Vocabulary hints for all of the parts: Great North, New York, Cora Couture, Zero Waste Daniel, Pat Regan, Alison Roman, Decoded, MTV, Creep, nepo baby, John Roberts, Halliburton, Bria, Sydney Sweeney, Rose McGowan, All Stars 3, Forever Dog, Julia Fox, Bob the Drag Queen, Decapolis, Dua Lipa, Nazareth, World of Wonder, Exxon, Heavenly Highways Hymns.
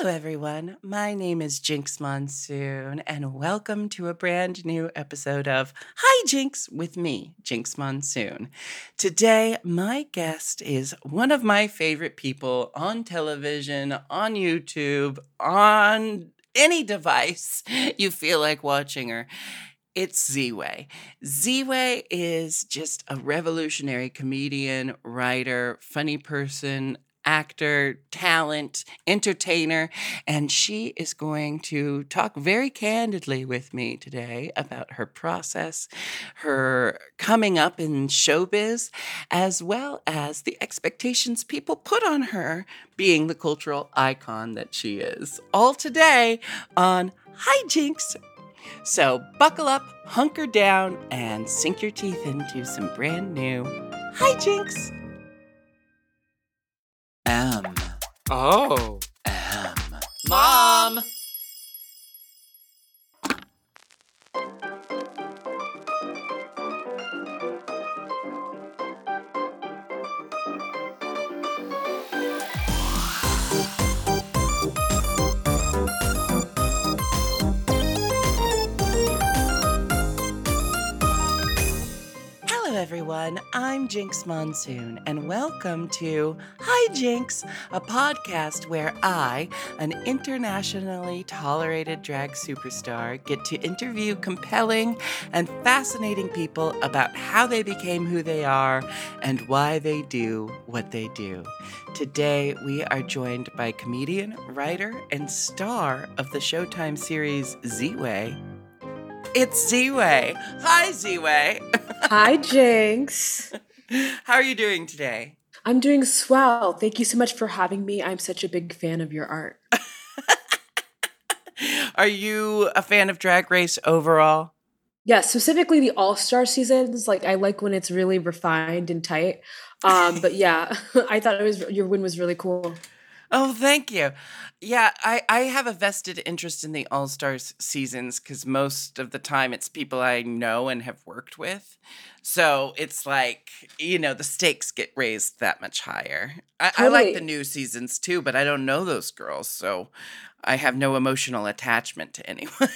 Hello, everyone. My name is Jinkx Monsoon, and welcome to a brand new episode of Hi Jinkx with me, Jinkx Monsoon. Today, my guest is one of my favorite people on television, on YouTube, on any device you feel like watching her. It's Ziwe. Ziwe is just a revolutionary comedian, writer, funny person, actor, talent, entertainer, and she is going to talk very candidly with me today about her process, her coming up in showbiz, as well as the expectations people put on her being the cultural icon that she is. All today on Hi Jinkx. So buckle up, hunker down, and sink your teeth into some brand new Hi Jinkx. Mom! Everyone, I'm Jinkx Monsoon, and welcome to Hi Jinkx, a podcast where I, an internationally tolerated drag superstar, get to interview compelling and fascinating people about how they became who they are and why they do what they do. Today, we are joined by comedian, writer, and star of the Showtime series Ziwe. It's Ziwe. Hi, Ziwe. Hi, Jinkx. How are you doing today? I'm doing swell. Thank you so much for having me. I'm such a big fan of your art. Are you a fan of Drag Race overall? Yeah, specifically the All Star seasons. Like, I like when it's really refined and tight. But yeah, I thought it was your win was really cool. Oh, thank you. Yeah, I have a vested interest in the All Stars seasons because most of the time it's people I know and have worked with. So it's like, you know, the stakes get raised that much higher. I like the new seasons too, but I don't know those girls. So I have no emotional attachment to anyone.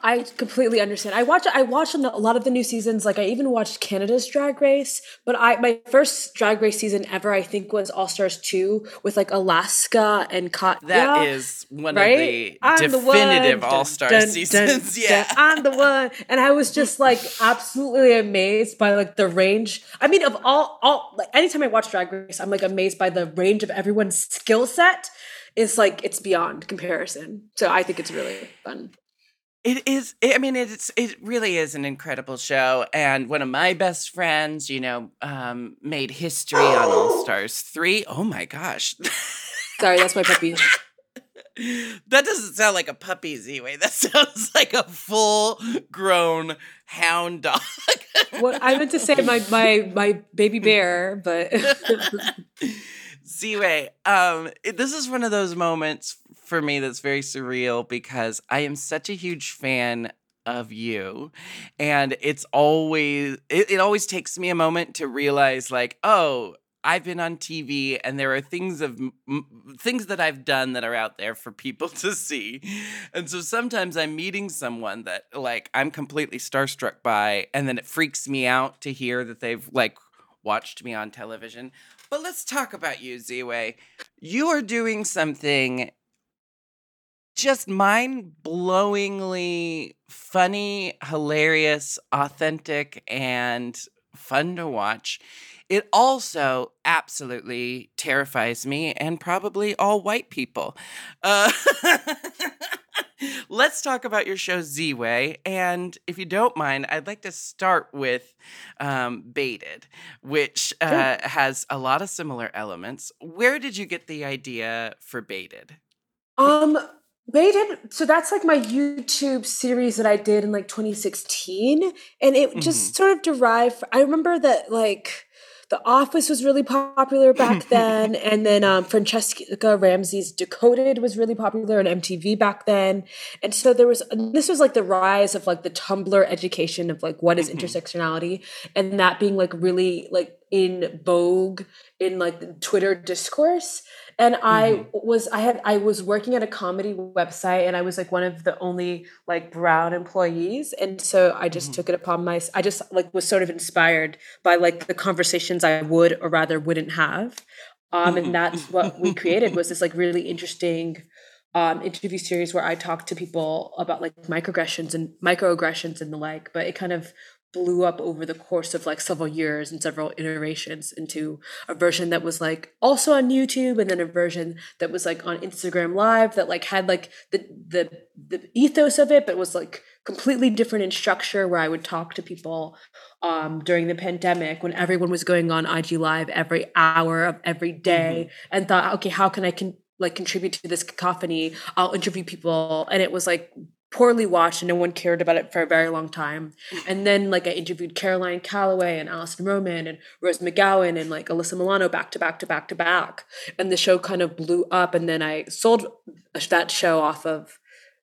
I completely understand. I watch a lot of the new seasons. Like, I even watched Canada's Drag Race, but my first Drag Race season ever, I think, was All Stars 2 with like Alaska and Katya. That is one of the definitive All Star seasons. I'm the one, and I was just like absolutely amazed by like the range. I mean, of all like anytime I watch Drag Race, I'm like amazed by the range of everyone's skill set. It's like it's beyond comparison. So I think it's really fun. It is. I mean, it really is an incredible show. And one of my best friends, you know, made history on All Stars 3. Oh, my gosh. Sorry, that's my puppy. That doesn't sound like a puppy, Ziwe. That sounds like a full-grown hound dog. Well, I meant to say my baby bear, but... Ziwe, this is one of those moments for me that's very surreal because I am such a huge fan of you, and it's always it always takes me a moment to realize like, oh, I've been on TV and there are things that I've done that are out there for people to see. And so sometimes I'm meeting someone that like I'm completely starstruck by, and then it freaks me out to hear that they've like watched me on television. But let's talk about you, Ziwe. You are doing something just mind-blowingly funny, hilarious, authentic, and fun to watch. It also absolutely terrifies me and probably all white people. Let's talk about your show, Ziwe. And if you don't mind, I'd like to start with Baited, which has a lot of similar elements. Where did you get the idea for Baited? Baited, so that's like my YouTube series that I did in like 2016, and it just sort of derived. I remember that like The Office was really popular back then, and then Francesca Ramsey's Decoded was really popular on MTV back then, and so this was like the rise of like the Tumblr education of like what is intersectionality, and that being like really like in vogue in like Twitter discourse. And I was working at a comedy website, and I was like one of the only like brown employees. And so I just took it upon myself. I just like was sort of inspired by like the conversations I would or rather wouldn't have. And that's what we created, was this like really interesting interview series where I talked to people about like microaggressions and the like, but it kind of blew up over the course of like several years and several iterations into a version that was like also on YouTube, and then a version that was like on Instagram Live that like had like the ethos of it, but was like completely different in structure, where I would talk to people during the pandemic when everyone was going on IG Live every hour of every day, and thought, okay, how can I contribute to this cacophony? I'll interview people. And it was like poorly watched, and no one cared about it for a very long time. And then like I interviewed Caroline Calloway and Alison Roman and Rose McGowan and like Alyssa Milano back to back. And the show kind of blew up. And then I sold that show off of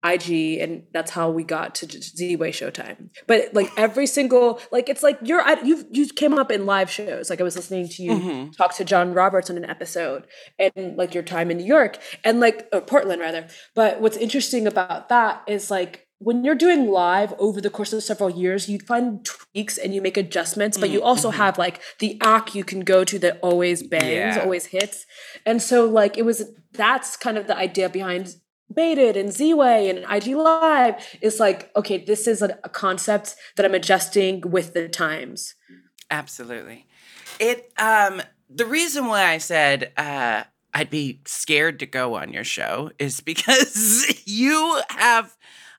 IG, and that's how we got to Ziwe Showtime. But like every single, like it's like you came up in live shows. Like I was listening to you talk to John Roberts on an episode, and like your time in New York and like or Portland rather. But what's interesting about that is like when you're doing live over the course of several years, you find tweaks and you make adjustments, but you also have like the act you can go to that always bangs, always hits. And so like that's kind of the idea behind Baited and Ziwe and IG Live. Is like, okay, this is a concept that I'm adjusting with the times. Absolutely. It the reason why I said I'd be scared to go on your show is because you have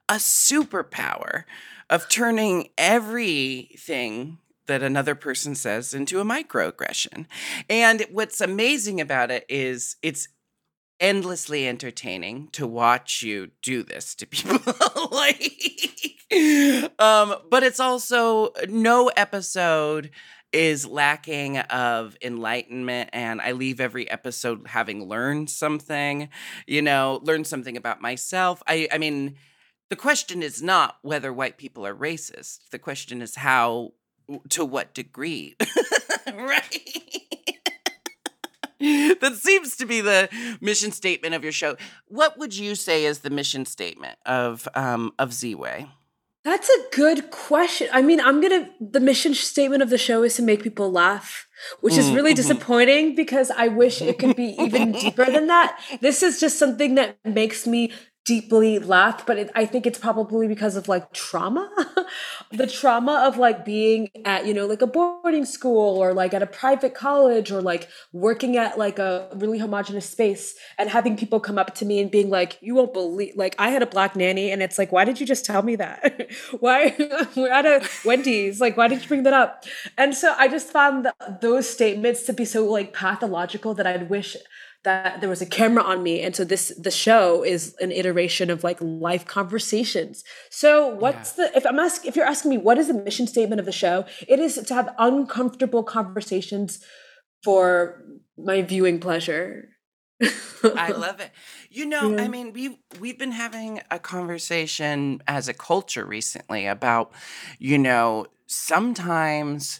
a superpower of turning everything that another person says into a microaggression. And what's amazing about it is it's endlessly entertaining to watch you do this to people. But it's also, no episode is lacking of enlightenment, and I leave every episode having learned something, learned something about myself. I mean, the question is not whether white people are racist. The question is how, to what degree, right? That seems to be the mission statement of your show. What would you say is the mission statement of Ziwe? That's a good question. I mean, the mission statement of the show is to make people laugh, which is really disappointing because I wish it could be even deeper than that. This is just something that makes me deeply laugh, but I think it's probably because of like trauma, the trauma of like being at, like a boarding school or like at a private college or like working at like a really homogenous space and having people come up to me and being like, you won't believe, like I had a black nanny, and it's like, why did you just tell me that? Why we're at a Wendy's, like, why did you bring that up? And so I just found those statements to be so like pathological that I'd wish that there was a camera on me. And so the show is an iteration of like life conversations. So if you're asking me, what is the mission statement of the show? It is to have uncomfortable conversations for my viewing pleasure. I love it. I mean, we've been having a conversation as a culture recently about, sometimes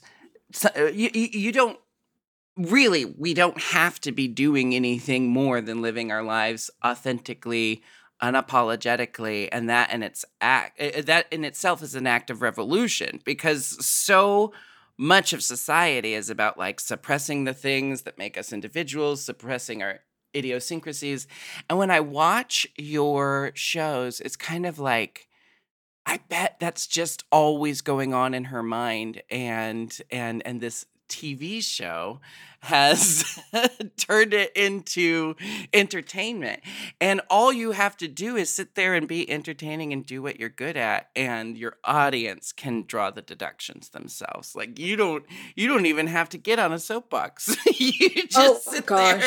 we don't have to be doing anything more than living our lives authentically, unapologetically, and that in itself is an act of revolution, because so much of society is about like suppressing the things that make us individuals, suppressing our idiosyncrasies. And when I watch your shows, it's kind of like, I bet that's just always going on in her mind, and this TV show has turned it into entertainment. And all you have to do is sit there and be entertaining and do what you're good at, and your audience can draw the deductions themselves. Like you don't even have to get on a soapbox. You just sit there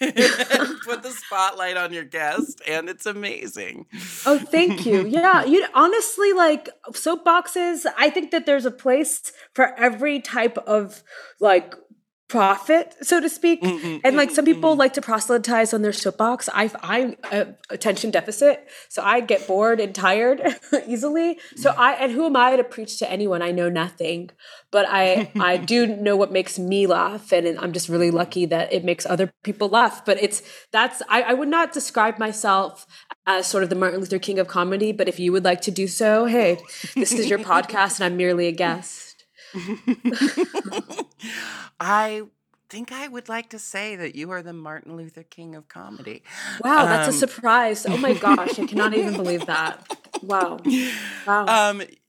and put the spotlight on your guest, and it's amazing. Oh, thank you. Yeah, you honestly, like soapboxes, I think that there's a place for every type of like profit, so to speak. Mm-hmm, and like some people like to proselytize on their soapbox. I'm attention deficit, so I get bored and tired easily. So and who am I to preach to anyone? I know nothing, but I do know what makes me laugh, and I'm just really lucky that it makes other people laugh. But I would not describe myself as sort of the Martin Luther King of comedy, but if you would like to do so, hey, this is your podcast and I'm merely a guest. I think I would like to say that you are the Martin Luther King of comedy. Wow, that's a surprise. Oh my gosh, I cannot even believe that. Wow.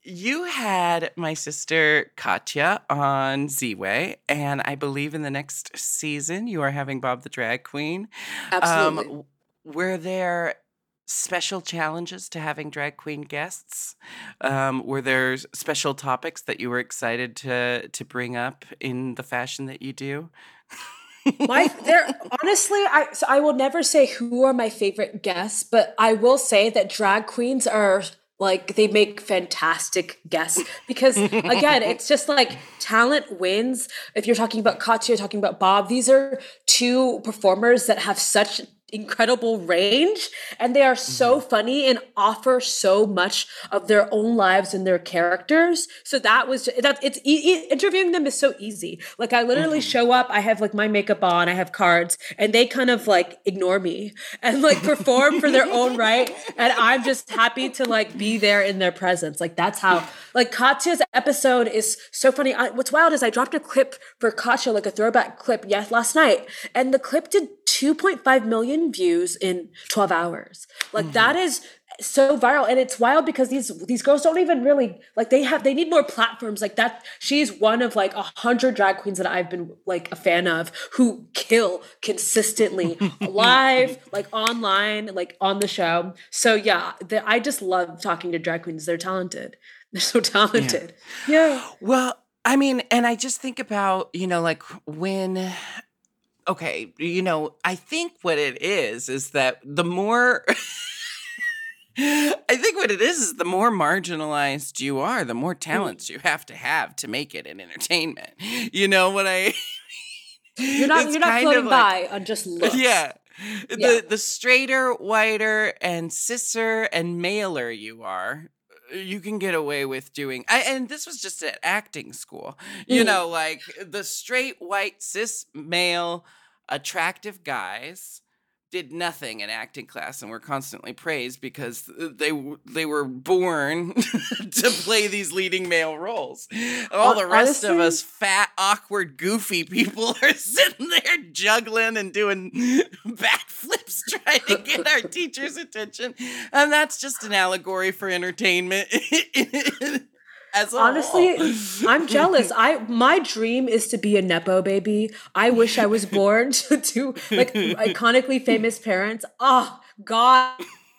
You had my sister Katya on Ziwe, and I believe in the next season you are having Bob the Drag Queen. Absolutely. Were there special challenges to having drag queen guests? Were there special topics that you were excited to bring up in the fashion that you do? Honestly, I will never say who are my favorite guests, but I will say that drag queens are they make fantastic guests because, again, it's just like talent wins. If you're talking about Katya, you're talking about Bob, these are two performers that have such incredible range, and they are so funny and offer so much of their own lives and their characters. So interviewing them is so easy. I literally show up, I have my makeup on, I have cards, and they kind of ignore me and perform for their own right. And I'm just happy to be there in their presence. That's how Katya's episode is so funny. What's wild is I dropped a clip for Katya, a throwback clip, last night, and the clip did 2.5 million views in 12 hours. That is so viral. And it's wild because these girls don't even really they need more platforms that. She's one of 100 drag queens that I've been a fan of who kill consistently live, online, on the show. So yeah, I just love talking to drag queens. They're talented. They're so talented. Yeah. Well, I mean, and I just think about, when okay, I think what it is that the more the more marginalized you are, the more talents you have to make it in entertainment. You know what I mean? You're not floating by on just looks. Yeah. The straighter, whiter, and cisser and maler you are, you can get away with doing. And this was just at acting school. The straight, white, cis, male, attractive guys did nothing in acting class and were constantly praised because they were born to play these leading male roles. All the rest of us fat, awkward, goofy people are sitting there juggling and doing backflips trying to get our teacher's attention. And that's just an allegory for entertainment. Honestly, I'm jealous. My dream is to be a Nepo baby. I wish I was born to iconically famous parents. Oh, God.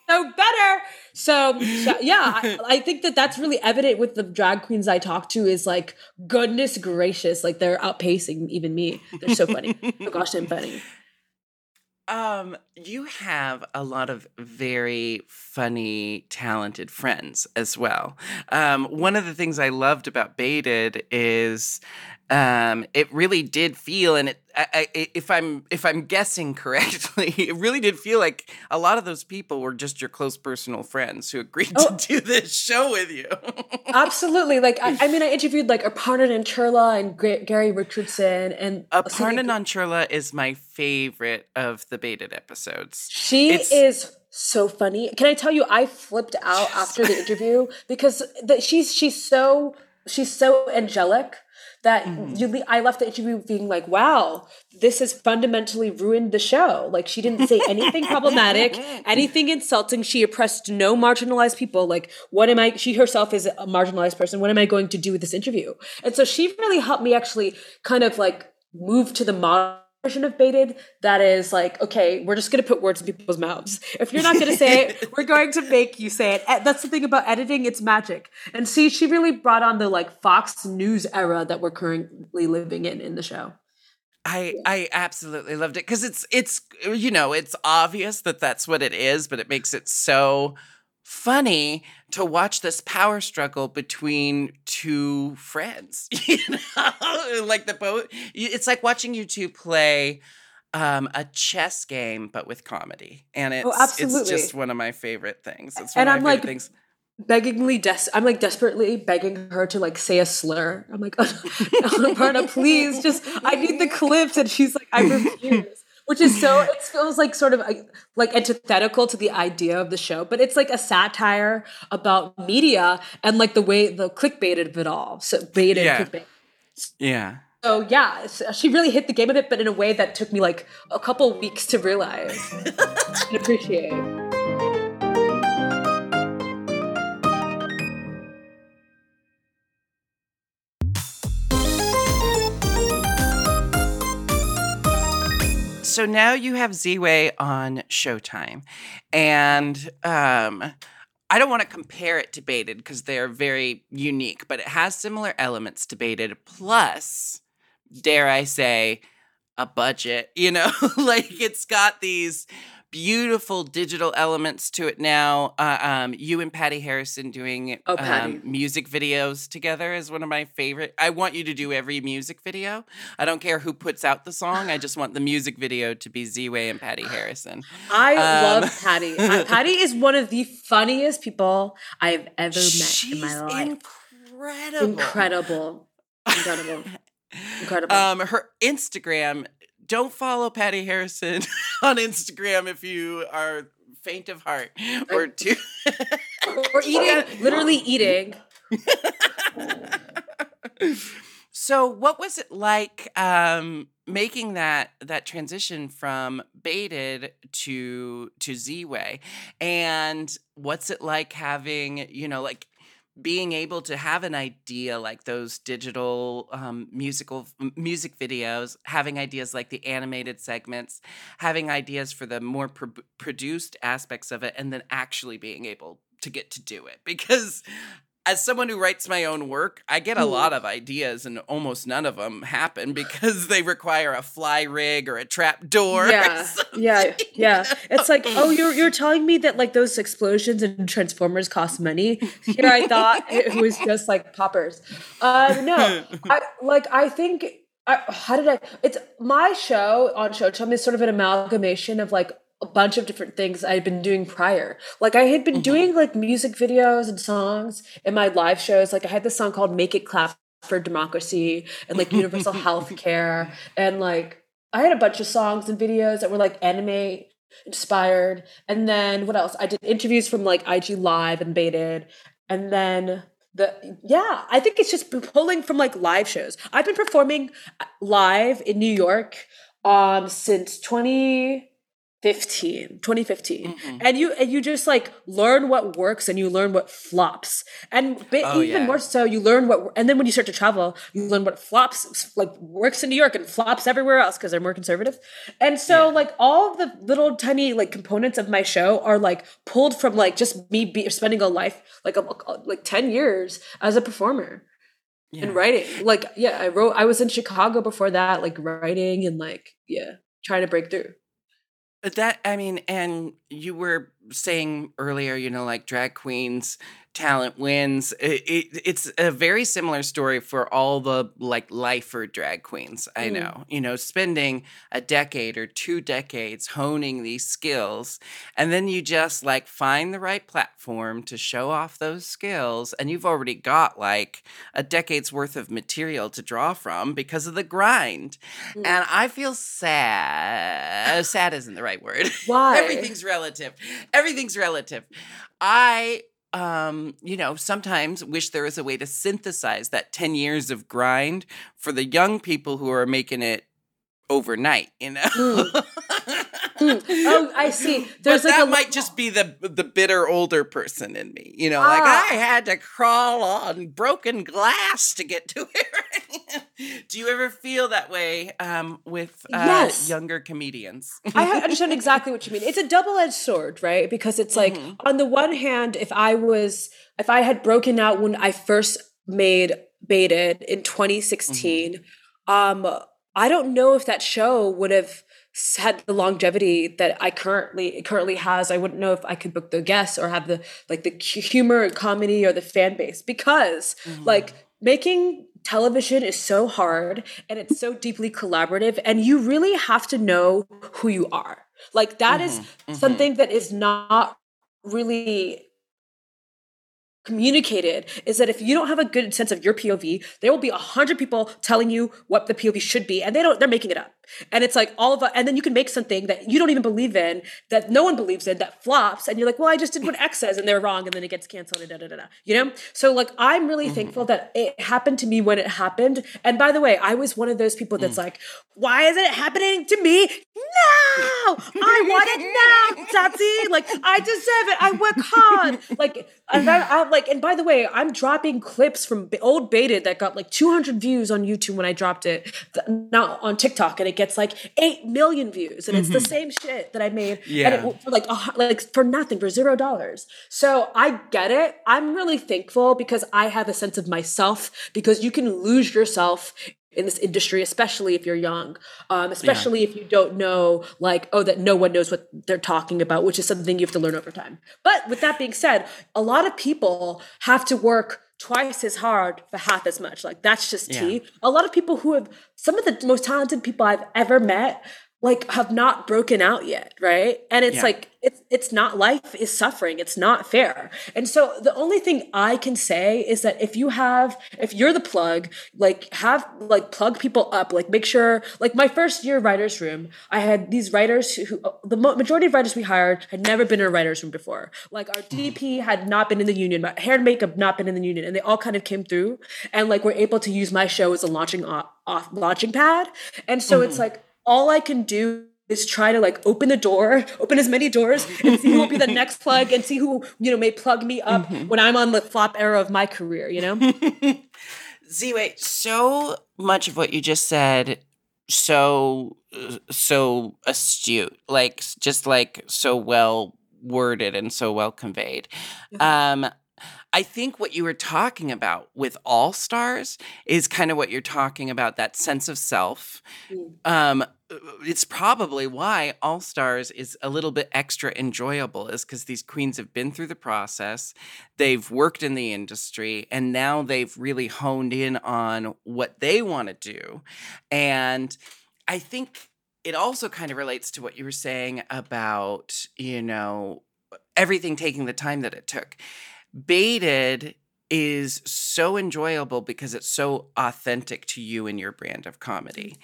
So better. So yeah, I think that's really evident with the drag queens I talk to is goodness gracious. They're outpacing even me. They're so funny. Oh, gosh, I'm funny. You have a lot of very funny, talented friends as well. One of the things I loved about Baited is it really did feel, and if I'm guessing correctly, it really did feel like a lot of those people were just your close personal friends who agreed to do this show with you. Absolutely. I interviewed Aparna Nancherla and Gary Richardson. And Aparna Nancherla is my favorite of the Baited episodes. She is so funny. Can I tell you, I flipped out after the interview because she's so angelic that I left the interview being wow, this has fundamentally ruined the show. She didn't say anything problematic, anything insulting. She oppressed no marginalized people. She herself is a marginalized person. What am I going to do with this interview? And so she really helped me actually kind of move to the model version of Baited that is okay, we're just going to put words in people's mouths. If you're not going to say it, we're going to make you say it. That's the thing about editing, it's magic. And see, she really brought on the Fox News era that we're currently living in the show. I absolutely loved it because it's obvious that that's what it is, but it makes it so funny to watch this power struggle between two friends. You know, like the boat. It's like watching you two play a chess game, but with comedy, and it's just one of my favorite things. It's one of my favorite things. I'm like desperately begging her to like say a slur. I'm like, oh, Aparna, please, just I need the clips, and she's like, I refuse. Which is so, it feels like sort of like antithetical to the idea of the show, but it's like a satire about media and like the way the clickbait of it all. So clickbait. Yeah. So yeah, she really hit the game of it, but in a way that took me like a couple weeks to realize and appreciate. So now you have Ziwe on Showtime, and I don't want to compare it to Baited because they're very unique, but it has similar elements to Baited, plus, dare I say, a budget, you know? Like, it's got these beautiful digital elements to it now. You and Patti Harrison doing music videos together is one of my favorite. I want you to do every music video. I don't care who puts out the song. I just want the music video to be Ziwe and Patti Harrison. I love Patti. Patti is one of the funniest people I've ever met in my life. Incredible. Her Instagram. Don't follow Patti Harrison on Instagram if you are faint of heart or too. Or eating. So what was it like making that transition from Baited to Ziwe? And what's it like having, you know, like being able to have an idea like those digital music videos, having ideas like the animated segments, having ideas for the more produced aspects of it, and then actually being able to get to do it. Because as someone who writes my own work, I get a lot of ideas and almost none of them happen because they require a fly rig or a trap door. Yeah. It's like, oh, you're telling me that like those explosions and Transformers cost money? Here I thought it was just like poppers. No, it's my show on Showtime is sort of an amalgamation of like a bunch of different things I had been doing prior. Like I had been doing like music videos and songs in my live shows. Like I had this song called Make It Clap for Democracy and like universal healthcare. And like I had a bunch of songs and videos that were like anime inspired. And then what else? I did interviews from like IG Live and Baited. And then I think it's just pulling from like live shows. I've been performing live in New York since 2015. And you just like learn what works and you learn what flops, and more so you learn what, and then when you start to travel you learn what flops, like works in New York and flops everywhere else because they're more conservative. And so like all the little tiny like components of my show are like pulled from like just me spending a life like 10 years as a performer and writing. Like I was in Chicago before that, like writing and like trying to break through. That, I mean, and you were saying earlier, you know, like drag queens, talent wins. It's a very similar story for all the like lifer drag queens I know, you know, spending a decade or 2 decades honing these skills. And then you just like find the right platform to show off those skills. And you've already got like a decade's worth of material to draw from because of the grind. And I feel sad. Sad isn't the right word. Why? Everything's relative. I you know, sometimes wish there was a way to synthesize that 10 years of grind for the young people who are making it overnight, you know? Oh, I see. There's but like that might just be the bitter older person in me, you know, like I had to crawl on broken glass to get to it. Do you ever feel that way with younger comedians? I understand exactly what you mean. It's a double-edged sword, right? Because it's like, on the one hand, if I had broken out when I first made Baited in 2016, I don't know if that show would have had the longevity that it currently has, I wouldn't know if I could book the guests or have the humor and comedy or the fan base, because making television is so hard and it's so deeply collaborative, and you really have to know who you are. Like that is something that is not really communicated, is that if you don't have a good sense of your POV, there will be 100 people telling you what the POV should be, and they're making it up. And it's like all of us, and then you can make something that you don't even believe in, that no one believes in, that flops, and you're like, well, I just did what X says, and they're wrong, and then it gets canceled, and you know? So like, I'm really thankful that it happened to me when it happened. And by the way, I was one of those people that's like, why isn't it happening to me? No! I want it now, Tati! Like, I deserve it, I work hard! Like, and then I'm like, and by the way, I'm dropping clips from old Baited that got like 200 views on YouTube when I dropped it, now on TikTok, and it gets like 8 million views, and it's the same shit that I made and it, for nothing, for $0. So I get it. I'm really thankful because I have a sense of myself, because you can lose yourself in this industry, especially if you're young, especially if you don't know, like, oh, that no one knows what they're talking about, which is something you have to learn over time. But with that being said, a lot of people have to work twice as hard for half as much. Like, that's just tea. A lot of people who have, some of the most talented people I've ever met, like, have not broken out yet, right? And it's like, it's not, life is suffering. It's not fair. And so the only thing I can say is that if you're the plug, like, plug people up, like, make sure, like, my first year writer's room, I had these writers who the majority of writers we hired had never been in a writer's room before. Like, our DP had not been in the union, my hair and makeup not been in the union, and they all kind of came through and, like, were able to use my show as a launching pad. And so it's like, all I can do is try to, like, open as many doors and see who will be the next plug, and see who, may plug me up when I'm on the flop era of my career, Ziwe, so much of what you just said, so astute, like, just like so well worded and so well conveyed. I think what you were talking about with All Stars is kind of what you're talking about, that sense of self. It's probably why All Stars is a little bit extra enjoyable, is because these queens have been through the process, they've worked in the industry, and now they've really honed in on what they want to do. And I think it also kind of relates to what you were saying about, everything taking the time that it took. Baited is so enjoyable because it's so authentic to you and your brand of comedy.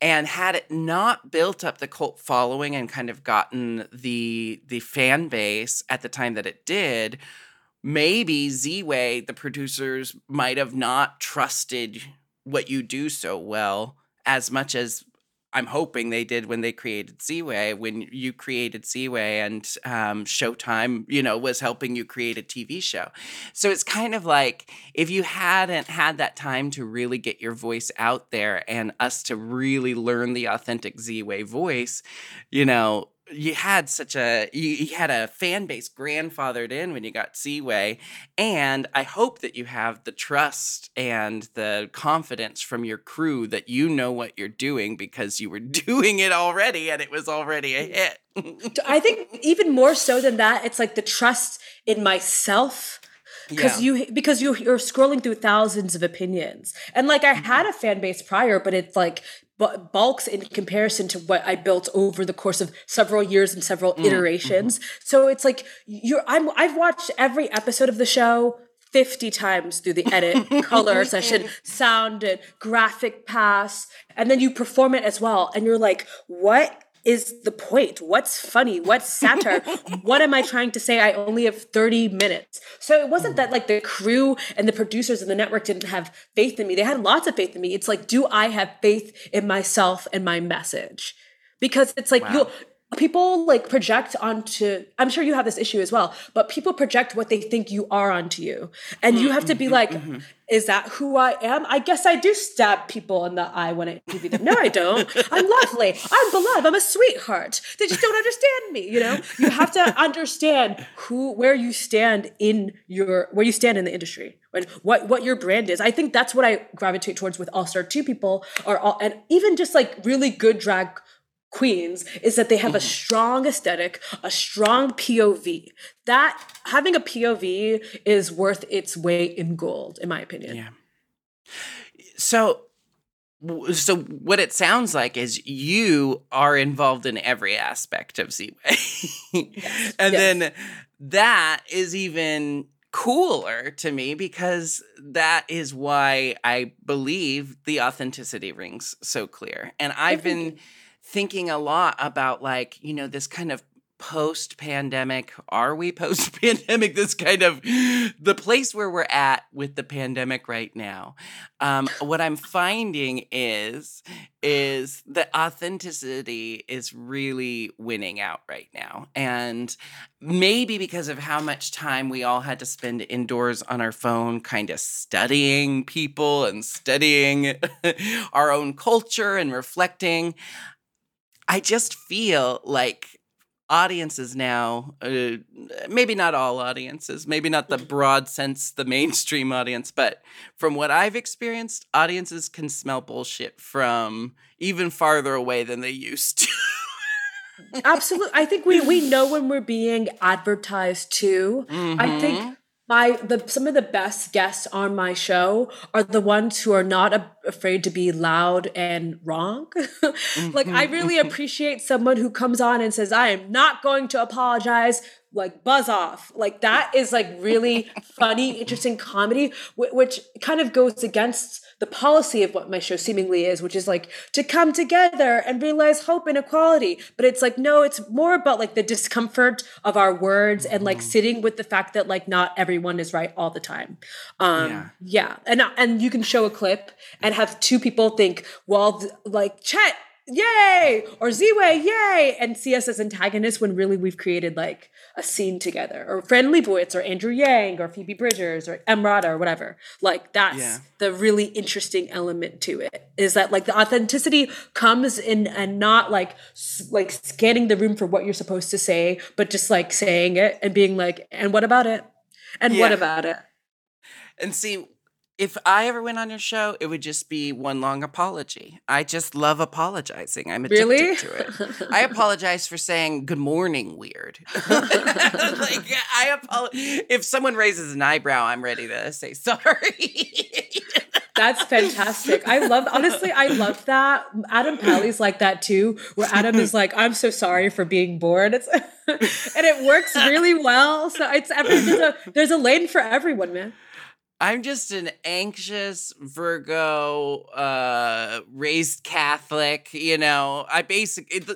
And had it not built up the cult following and kind of gotten the fan base at the time that it did, maybe Ziwe, the producers, might have not trusted what you do so well as much as I'm hoping they did when they created Ziwe, when you created Ziwe, and Showtime, was helping you create a TV show. So it's kind of like, if you hadn't had that time to really get your voice out there and us to really learn the authentic Ziwe voice, you had a fan base grandfathered in when you got Ziwe, and I hope that you have the trust and the confidence from your crew that you know what you're doing, because you were doing it already and it was already a hit. I think even more so than that, it's like the trust in myself. Because you're scrolling through thousands of opinions. And like, I had a fan base prior, but it's like bulks in comparison to what I built over the course of several years and several iterations. So it's like, I've watched every episode of the show 50 times through the edit, color session, sound, and graphic pass. And then you perform it as well. And you're like, what is the point? What's funny? What's satire? What am I trying to say? I only have 30 minutes. So it wasn't that like the crew and the producers and the network didn't have faith in me. They had lots of faith in me. It's like, do I have faith in myself and my message? Because it's like, people like project onto, I'm sure you have this issue as well, but people project what they think you are onto you. And you have to be like, is that who I am? I guess I do stab people in the eye when I interview them. No, I don't. I'm lovely. I'm beloved. I'm a sweetheart. They just don't understand me, You have to understand where you stand in the industry, and what your brand is. I think that's what I gravitate towards with All Star 2 people, and even just like really good drag queens is that they have a strong aesthetic, a strong POV. That having a POV is worth its weight in gold, in my opinion. Yeah. So what it sounds like is you are involved in every aspect of Ziwe. Yes. And then that is even cooler to me, because that is why I believe the authenticity rings so clear. And I've been thinking a lot about, like, you know, this kind of post-pandemic, are we post-pandemic? This kind of the place where we're at with the pandemic right now. What I'm finding is that authenticity is really winning out right now. And maybe because of how much time we all had to spend indoors on our phone, kind of studying people and studying our own culture and reflecting, I just feel like audiences now, maybe not all audiences, maybe not the broad sense, the mainstream audience, but from what I've experienced, audiences can smell bullshit from even farther away than they used to. Absolutely. I think we know when we're being advertised to. Mm-hmm. I think some of the best guests on my show are the ones who are not afraid to be loud and wrong. Like, I really appreciate someone who comes on and says, I am not going to apologize, like, buzz off. Like, that is, like, really funny, interesting comedy, which kind of goes against the policy of what my show seemingly is, which is, like, to come together and realize hope and equality. But it's, like, no, it's more about, like, the discomfort of our words and, like, sitting with the fact that, like, not everyone is right all the time. Yeah. And you can show a clip and have two people think, well, like, Chet, yay, or Ziwe, yay, and see us as antagonists when really we've created, like, a scene together, or Fran Lebowitz, or Andrew Yang, or Phoebe Bridgers, or Emrata, or whatever. Like, that's the really interesting element to it, is that, like, the authenticity comes in and not, like, like scanning the room for what you're supposed to say, but just, like, saying it and being like, and what about it? And what about it? And see, if I ever went on your show, it would just be one long apology. I just love apologizing. I'm addicted to it. I apologize for saying good morning weird. Like, I apologize. If someone raises an eyebrow, I'm ready to say sorry. That's fantastic. I love that. Adam Pally's like that too, where Adam is like, I'm so sorry for being bored. It's and it works really well. So there's a lane for everyone, man. I'm just an anxious Virgo, raised Catholic, you know,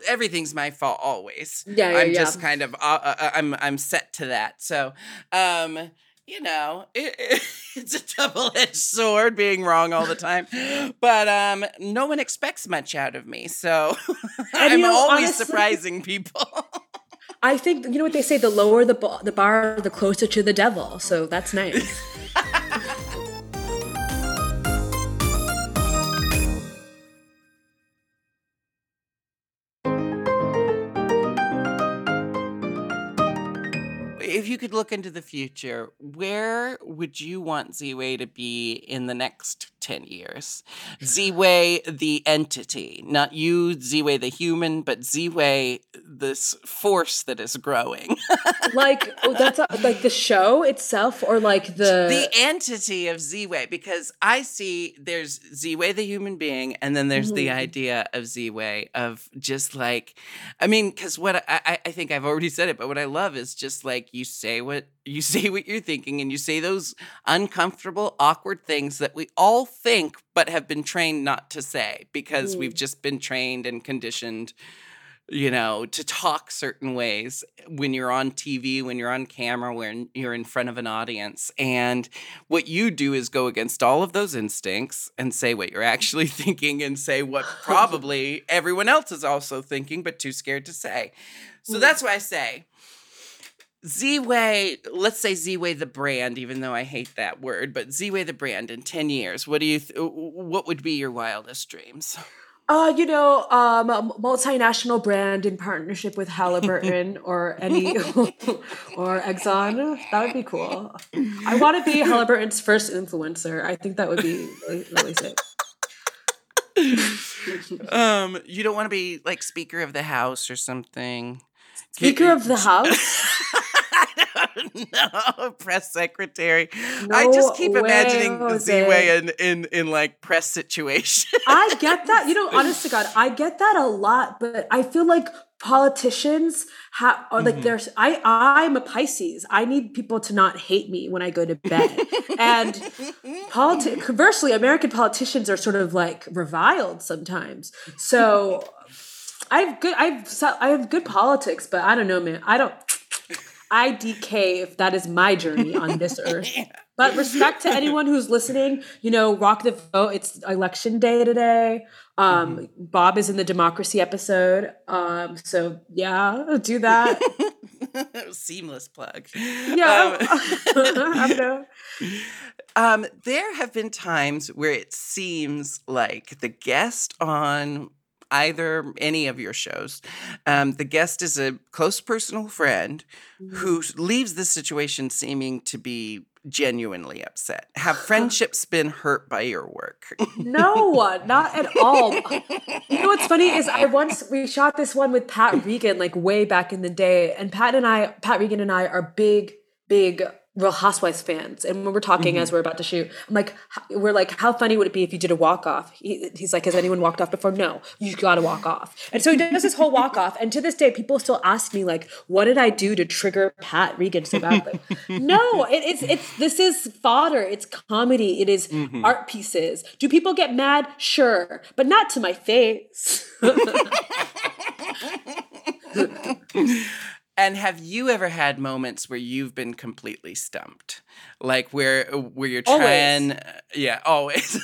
everything's my fault always. I'm just kind of, I'm set to that. So, you know, it's a double-edged sword being wrong all the time, but no one expects much out of me. So I'm always surprising people. I think, you know what they say, the lower the bar, the closer to the devil. So that's nice. If you could look into the future, where would you want Ziwe to be in the next 10 years? Ziwe, the entity, not you, Ziwe, the human, but Ziwe, this force that is growing. Like the show itself, or like the entity of Ziwe, because I see there's Ziwe, the human being, and then there's the idea of Ziwe, of just like, I mean, because what I think I've already said it, but what I love is just like, you say what you're thinking, and you say those uncomfortable, awkward things that we all think but have been trained not to say, because we've just been trained and conditioned, you know, to talk certain ways when you're on TV, when you're on camera, when you're in front of an audience. And what you do is go against all of those instincts and say what you're actually thinking, and say what probably everyone else is also thinking but too scared to say. So that's why I say, Ziwe, let's say Ziwe the brand, even though I hate that word, but Ziwe the brand in 10 years, what would be your wildest dreams? A multinational brand in partnership with Halliburton or Exxon. That would be cool. I want to be Halliburton's first influencer. I think that would be really sick. You don't want to be like Speaker of the House or something. Speaker of the House? I don't know. Press Secretary. No, I just keep imagining Ziwe in like press situations. I get that. You know, honest to God, I get that a lot, but I feel like politicians are like there's I'm a Pisces. I need people to not hate me when I go to bed. And conversely, American politicians are sort of like reviled sometimes. So I have good politics, but I don't know, man. I decay if that is my journey on this earth. But respect to anyone who's listening, you know, rock the vote. It's election day today. Bob is in the democracy episode. So yeah, do that. Seamless plug. Yeah. I know. There have been times where it seems like the guest on either any of your shows, the guest is a close personal friend who leaves the situation seeming to be genuinely upset. Have friendships been hurt by your work? No, not at all. You know what's funny is we shot this one with Pat Regan like way back in the day, and Pat Regan and I are big Real Housewives fans, and when we're talking as we're about to shoot, I'm like, we're like, how funny would it be if you did a walk off? He's like, has anyone walked off before? No, you gotta walk off. And so he does this whole walk off, and to this day, people still ask me like, what did I do to trigger Pat Regan so badly? No, it's this is fodder. It's comedy. It is art pieces. Do people get mad? Sure, but not to my face. And have you ever had moments where you've been completely stumped? Like where you're trying... Always. Yeah, always.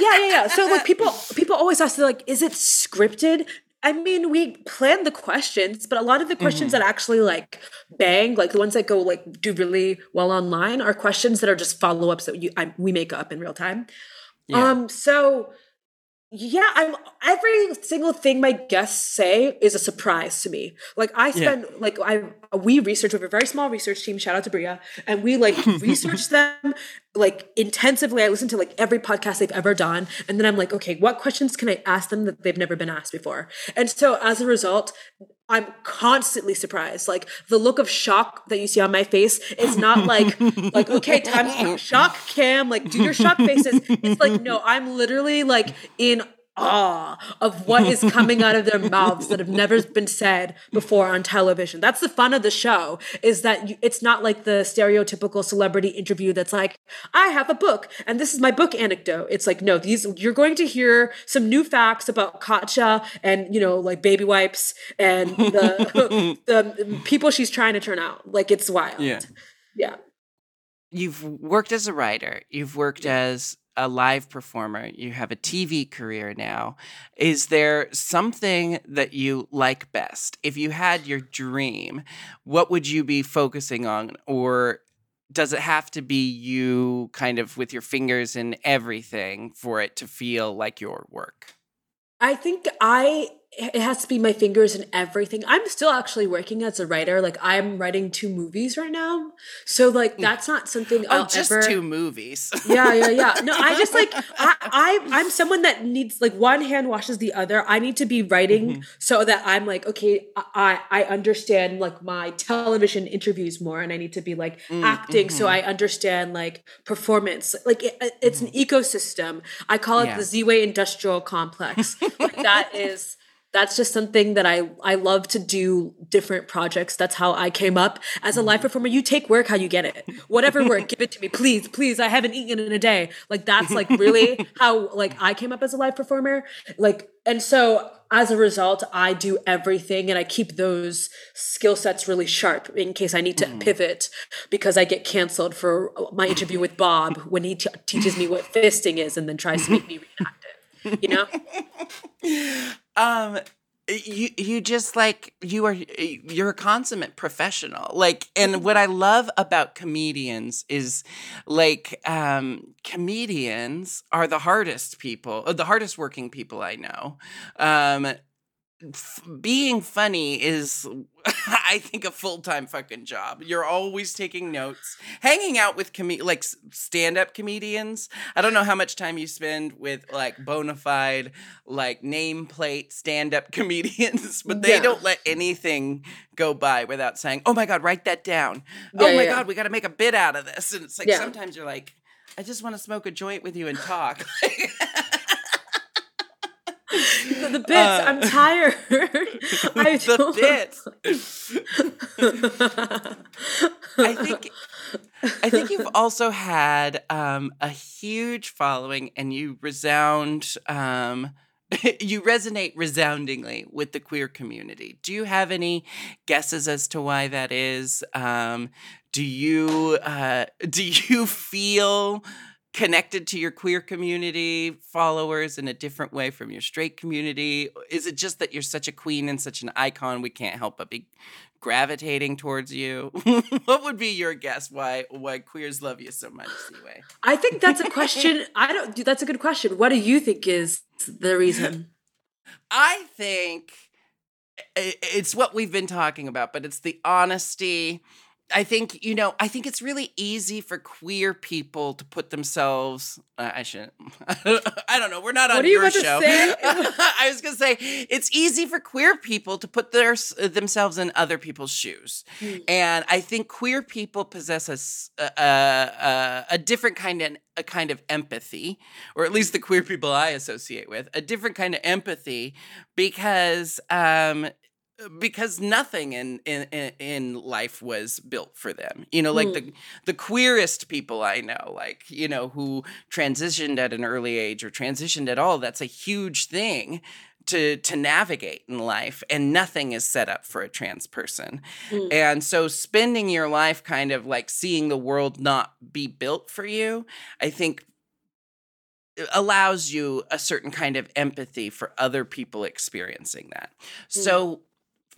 Yeah. So like people always ask, they're like, is it scripted? I mean, we planned the questions, but a lot of the questions that actually like bang, like the ones that go like do really well online are questions that are just follow-ups that we make up in real time. Yeah. So... yeah, every single thing my guests say is a surprise to me. Like we research with a very small research team, shout out to Bria, and we like research them like intensively. I listen to like every podcast they've ever done. And then I'm like, okay, what questions can I ask them that they've never been asked before? And so as a result, I'm constantly surprised. Like the look of shock that you see on my face is not like, like, okay, time shock cam, like do your shock faces. It's like, no, I'm literally like in awe of what is coming out of their mouths that have never been said before on television. That's the fun of the show, is that it's not like the stereotypical celebrity interview that's like, I have a book and this is my book anecdote. It's like, no, you're going to hear some new facts about Katja and, you know, like baby wipes and the people she's trying to turn out. Like, it's wild. Yeah. You've worked as a writer. You've worked as a live performer. You have a TV career now. Is there something that you like best? If you had your dream, what would you be focusing on? Or does it have to be you kind of with your fingers in everything for it to feel like your work? I think it has to be my fingers in everything. I'm still actually working as a writer. Like I'm writing 2 movies right now. So like that's not something I'll just ever... 2 movies. Yeah. No, I just like, I'm someone that needs like one hand washes the other. I need to be writing so that I'm like, okay, I understand like my television interviews more, and I need to be like acting so I understand like performance. Like it's an ecosystem. I call it the Ziwe industrial complex. Like that's just something that I love to do, different projects. That's how I came up as a live performer. You take work how you get it. Whatever work, give it to me. Please, please. I haven't eaten in a day. Like that's like really how like I came up as a live performer. Like, and so as a result, I do everything, and I keep those skill sets really sharp in case I need to pivot, because I get canceled for my interview with Bob when he teaches me what fisting is and then tries to make me reenact it. You know, you just like you're a consummate professional. Like, and what I love about comedians is like comedians are the hardest working people I know. being funny is, I think, a full-time fucking job. You're always taking notes, hanging out with stand-up comedians. I don't know how much time you spend with bona fide nameplate stand-up comedians, but they don't let anything go by without saying, "Oh my god, write that down." Yeah, "Oh my god, we got to make a bit out of this." And it's sometimes you're like, "I just want to smoke a joint with you and talk." The bits. I'm tired. I think you've also had a huge following, and you resonate resoundingly with the queer community. Do you have any guesses as to why that is? Do you feel connected to your queer community followers in a different way from your straight community? Is it just that you're such a queen and such an icon, we can't help but be gravitating towards you? What would be your guess why queers love you so much, Ziwe? I think that's a question. That's a good question. What do you think is the reason? I think it's what we've been talking about, but it's the honesty. I think it's really easy for queer people to put themselves, I don't know. We're not on your show. What are you about to say? I was going to say, it's easy for queer people to put themselves in other people's shoes. And I think queer people possess a different kind of empathy, or at least the queer people I associate with, a different kind of empathy, because nothing in life was built for them. The queerest people I know, who transitioned at an early age or transitioned at all, that's a huge thing to navigate in life, and nothing is set up for a trans person. And so spending your life kind of seeing the world not be built for you, I think, allows you a certain kind of empathy for other people experiencing that. So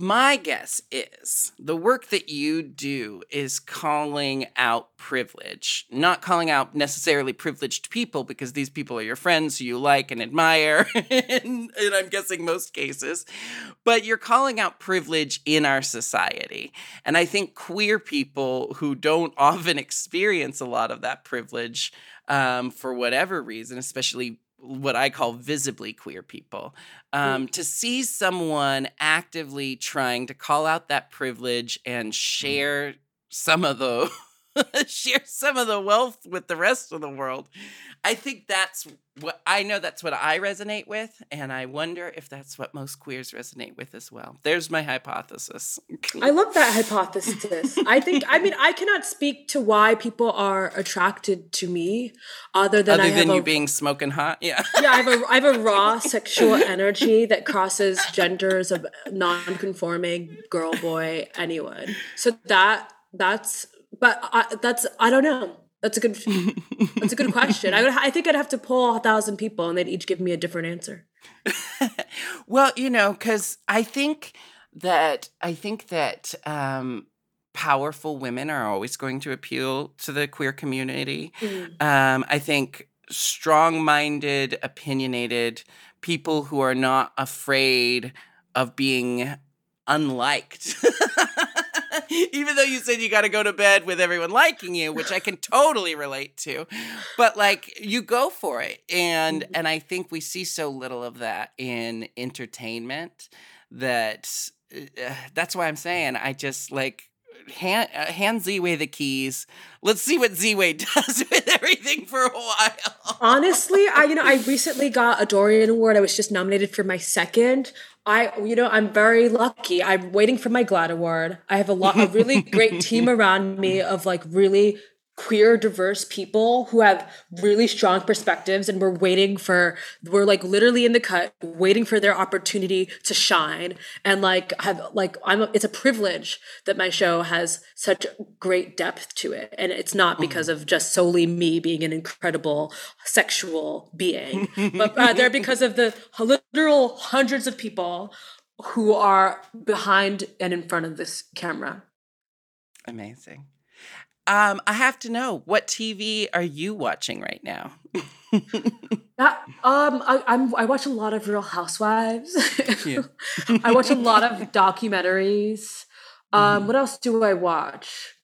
my guess is the work that you do is calling out privilege, not calling out necessarily privileged people, because these people are your friends who you like and admire in I'm guessing most cases, but you're calling out privilege in our society. And I think queer people who don't often experience a lot of that privilege, for whatever reason, especially what I call visibly queer people, to see someone actively trying to call out that privilege and share some of the wealth with the rest of the world. I think that's what I know. That's what I resonate with, and I wonder if that's what most queers resonate with as well. There's my hypothesis. I love that hypothesis. I cannot speak to why people are attracted to me, other than you being smoking hot. Yeah, yeah. I have a raw sexual energy that crosses genders of non-conforming girl, boy, anyone. So that's. But I don't know. That's a good question. I think I'd have to poll 1,000 people, and they'd each give me a different answer. Well, because I think that powerful women are always going to appeal to the queer community. I think strong-minded, opinionated people who are not afraid of being unliked. Even though you said you got to go to bed with everyone liking you, which I can totally relate to, but you go for it. And I think we see so little of that in entertainment that's why I'm saying I just hand Ziwe the keys. Let's see what Ziwe does with everything for a while. Honestly, I recently got a Dorian Award. I was just nominated for my second. I'm very lucky. I'm waiting for my GLAAD Award. I have a really great team around me of really queer, diverse people who have really strong perspectives, and we're literally in the cut waiting for their opportunity to shine, and it's a privilege that my show has such great depth to it, and it's not because of just solely me being an incredible sexual being, but rather because of the literal hundreds of people who are behind and in front of this camera. Amazing. I have to know, what TV are you watching right now? I watch a lot of Real Housewives. Yeah. I watch a lot of documentaries. What else do I watch?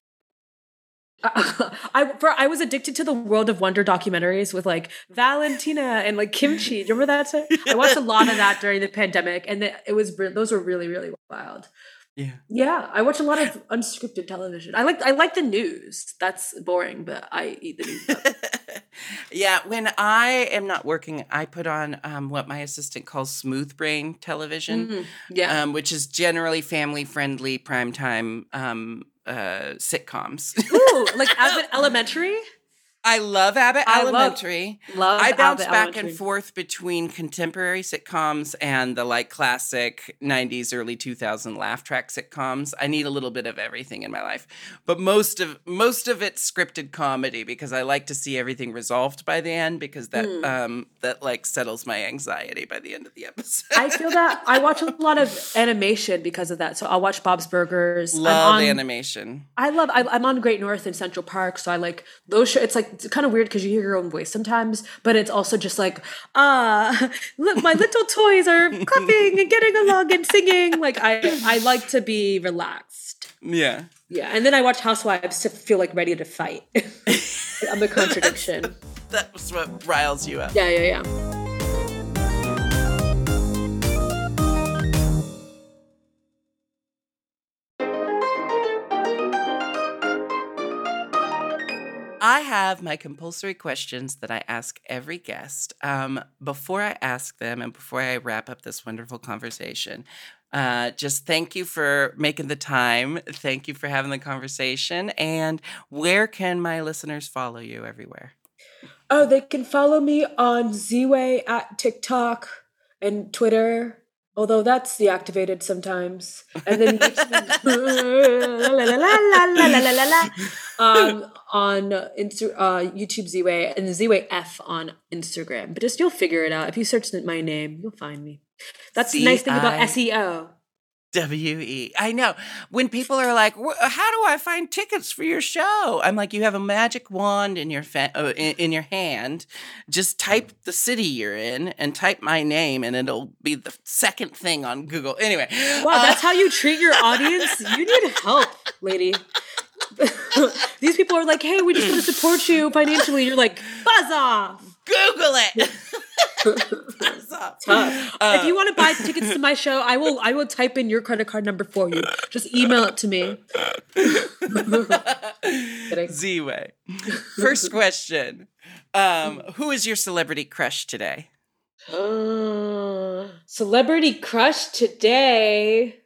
I was addicted to the World of Wonder documentaries with like Valentina and like Kimchi. Do you remember that time? Yeah. I watched a lot of that during the pandemic, and those were really, really wild. Yeah. Yeah. I watch a lot of unscripted television. I like the news. That's boring, but I eat the news up. Yeah. When I am not working, I put on what my assistant calls smooth brain television, which is generally family friendly primetime sitcoms. Ooh, like Abbott Elementary? I love Abbott Elementary. I bounce Abbott back Elementary. And forth between contemporary sitcoms and the like classic 90s, early 2000 laugh track sitcoms. I need a little bit of everything in my life. But most of it's scripted comedy because I like to see everything resolved by the end, because that like settles my anxiety by the end of the episode. I feel that. I watch a lot of animation because of that. So I'll watch Bob's Burgers. Love animation. I'm on Great North and Central Park, so I like those shows. It's like, it's kind of weird because you hear your own voice sometimes, but it's also just like, look, my little toys are clapping and getting along and singing. Like, I like to be relaxed. Yeah. Yeah. And then I watch Housewives to feel like ready to fight. I'm a contradiction. That's what riles you up. Yeah. I have my compulsory questions that I ask every guest. Before I ask them and before I wrap up this wonderful conversation, just thank you for making the time. Thank you for having the conversation. And where can my listeners follow you everywhere? Oh, they can follow me on Ziwe at TikTok and Twitter, although that's deactivated sometimes. And then on YouTube, Ziwe, and Ziwe F on Instagram. But just, you'll figure it out. If you search my name, you'll find me. That's the nice thing about SEO. W-E. I know. When people are like, how do I find tickets for your show? I'm like, you have a magic wand in your in your hand. Just type the city you're in and type my name, and it'll be the second thing on Google. Anyway. Wow, that's how you treat your audience? You need help, lady. These people are like, hey, we just want to support you financially. You're like, buzz off. Google it. Buzz off. If you want to buy tickets to my show, I will type in your credit card number for you. Just email it to me. Z-Way. First question. Who is your celebrity crush today? Celebrity crush today?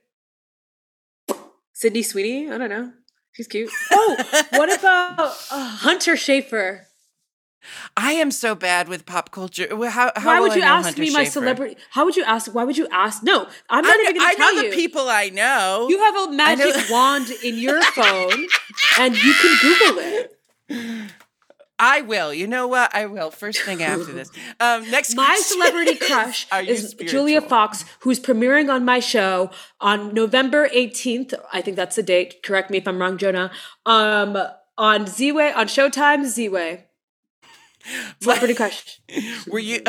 Sydney Sweeney? I don't know. She's cute. Oh, what about Hunter Schafer? I am so bad with pop culture. Why would you ask me my celebrity? How would you ask? Why would you ask? No, I'm not even going to tell you. I know the people I know. You have a magic wand in your phone, and you can Google it. I will. You know what? I will. First thing after this. Next question. My celebrity crush is Julia Fox, who's premiering on my show on November 18th. I think that's the date. Correct me if I'm wrong, Jonah. On Z-Way, on Showtime, Z-Way. Celebrity crush. Were you...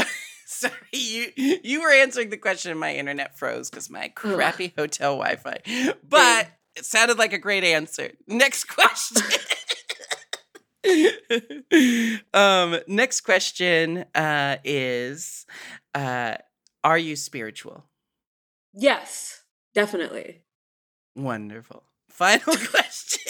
Sorry, you were answering the question and my internet froze because my crappy hotel Wi-Fi. But it sounded like a great answer. Next question. Next question is, are you spiritual? Yes, definitely. Wonderful. Final question.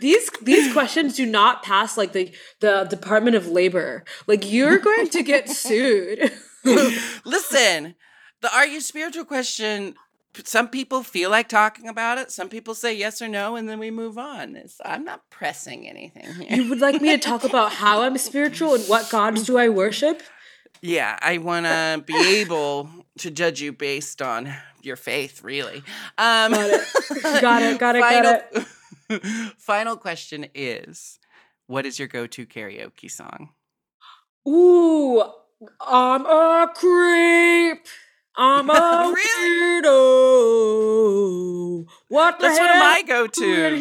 These questions do not pass like the Department of Labor. Like, you're going to get sued. Listen, the are you spiritual question, some people feel like talking about it. Some people say yes or no, and then we move on. I'm not pressing anything here. You would like me to talk about how I'm spiritual and what gods do I worship? Yeah, I want to be able to judge you based on your faith, really. Got it. Final question is, what is your go-to karaoke song? Ooh, I'm a creep. I'm a weirdo. What the That's hell? One of my go-tos.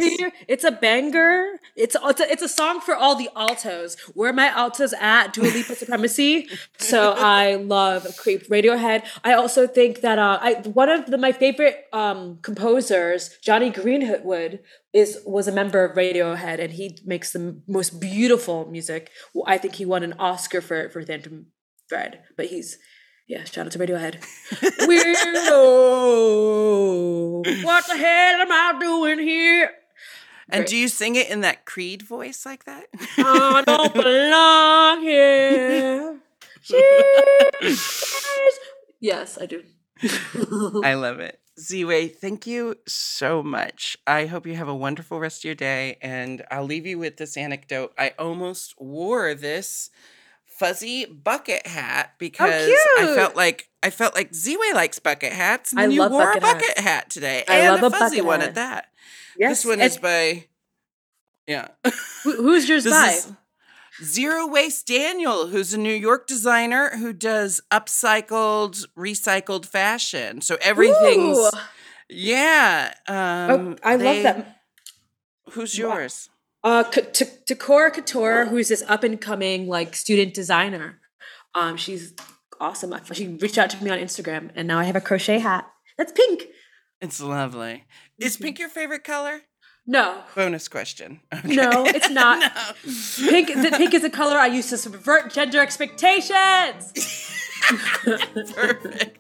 It's a banger. It's a song for all the altos. Where are my altos at? Dua Lipa Supremacy. So I love Creep, Radiohead. I also think that one of my favorite composers, Johnny Greenwood, was a member of Radiohead, and he makes the most beautiful music. I think he won an Oscar for Phantom Thread, but he's. Yeah, shout out to Radiohead. Weirdo. What the hell am I doing here? And great. Do you sing it in that Creed voice like that? I don't belong here. Cheers. Yes, I do. I love it. Ziwe, thank you so much. I hope you have a wonderful rest of your day. And I'll leave you with this anecdote. I almost wore this fuzzy bucket hat because I felt like Ziwe likes bucket hats, and then you wore a bucket hat today. I love a fuzzy one at that. Yes, this one is by Who's yours by? Zero Waste Daniel, who's a New York designer who does upcycled, recycled fashion. So everything's love that. Who's yours? To Cora Couture, who's this up-and-coming student designer. She's awesome. She reached out to me on Instagram, and now I have a crochet hat that's pink. It's lovely. Is pink your favorite color? No. Bonus question. Okay. No, it's not. No. Pink is a color I use to subvert gender expectations. Perfect.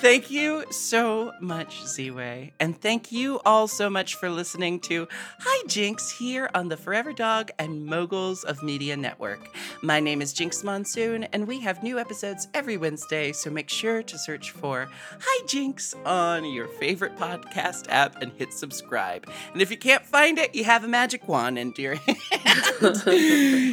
Thank you so much, Ziwe. And thank you all so much for listening to Hi Jinkx here on the Forever Dog and Moguls of Media Network. My name is Jinkx Monsoon, and we have new episodes every Wednesday, so make sure to search for Hi Jinkx on your favorite podcast app and hit subscribe. And if you can't find it, you have a magic wand into your hand.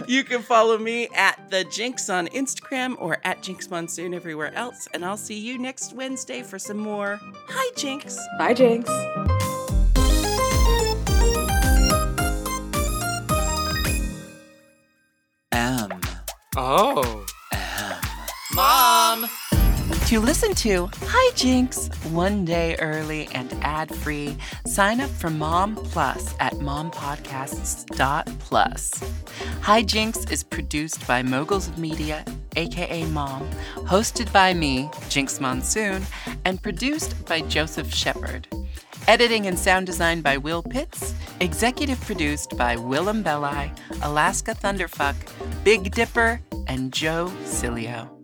You can follow me at The Jinkx on Instagram or at Jinkx Monsoon soon everywhere else, and I'll see you next Wednesday for some more Hi Jinkx. Bye, Jinkx. Mom. To listen to Hi Jinkx one day early and ad-free, sign up for Mom Plus at mompodcasts.plus. Hi Jinkx is produced by Moguls of Media, aka Mom, hosted by me, Jinkx Monsoon, and produced by Joseph Shepard. Editing and sound design by Will Pitts, executive produced by Willem Belli, Alaska Thunderfuck, Big Dipper, and Joe Cilio.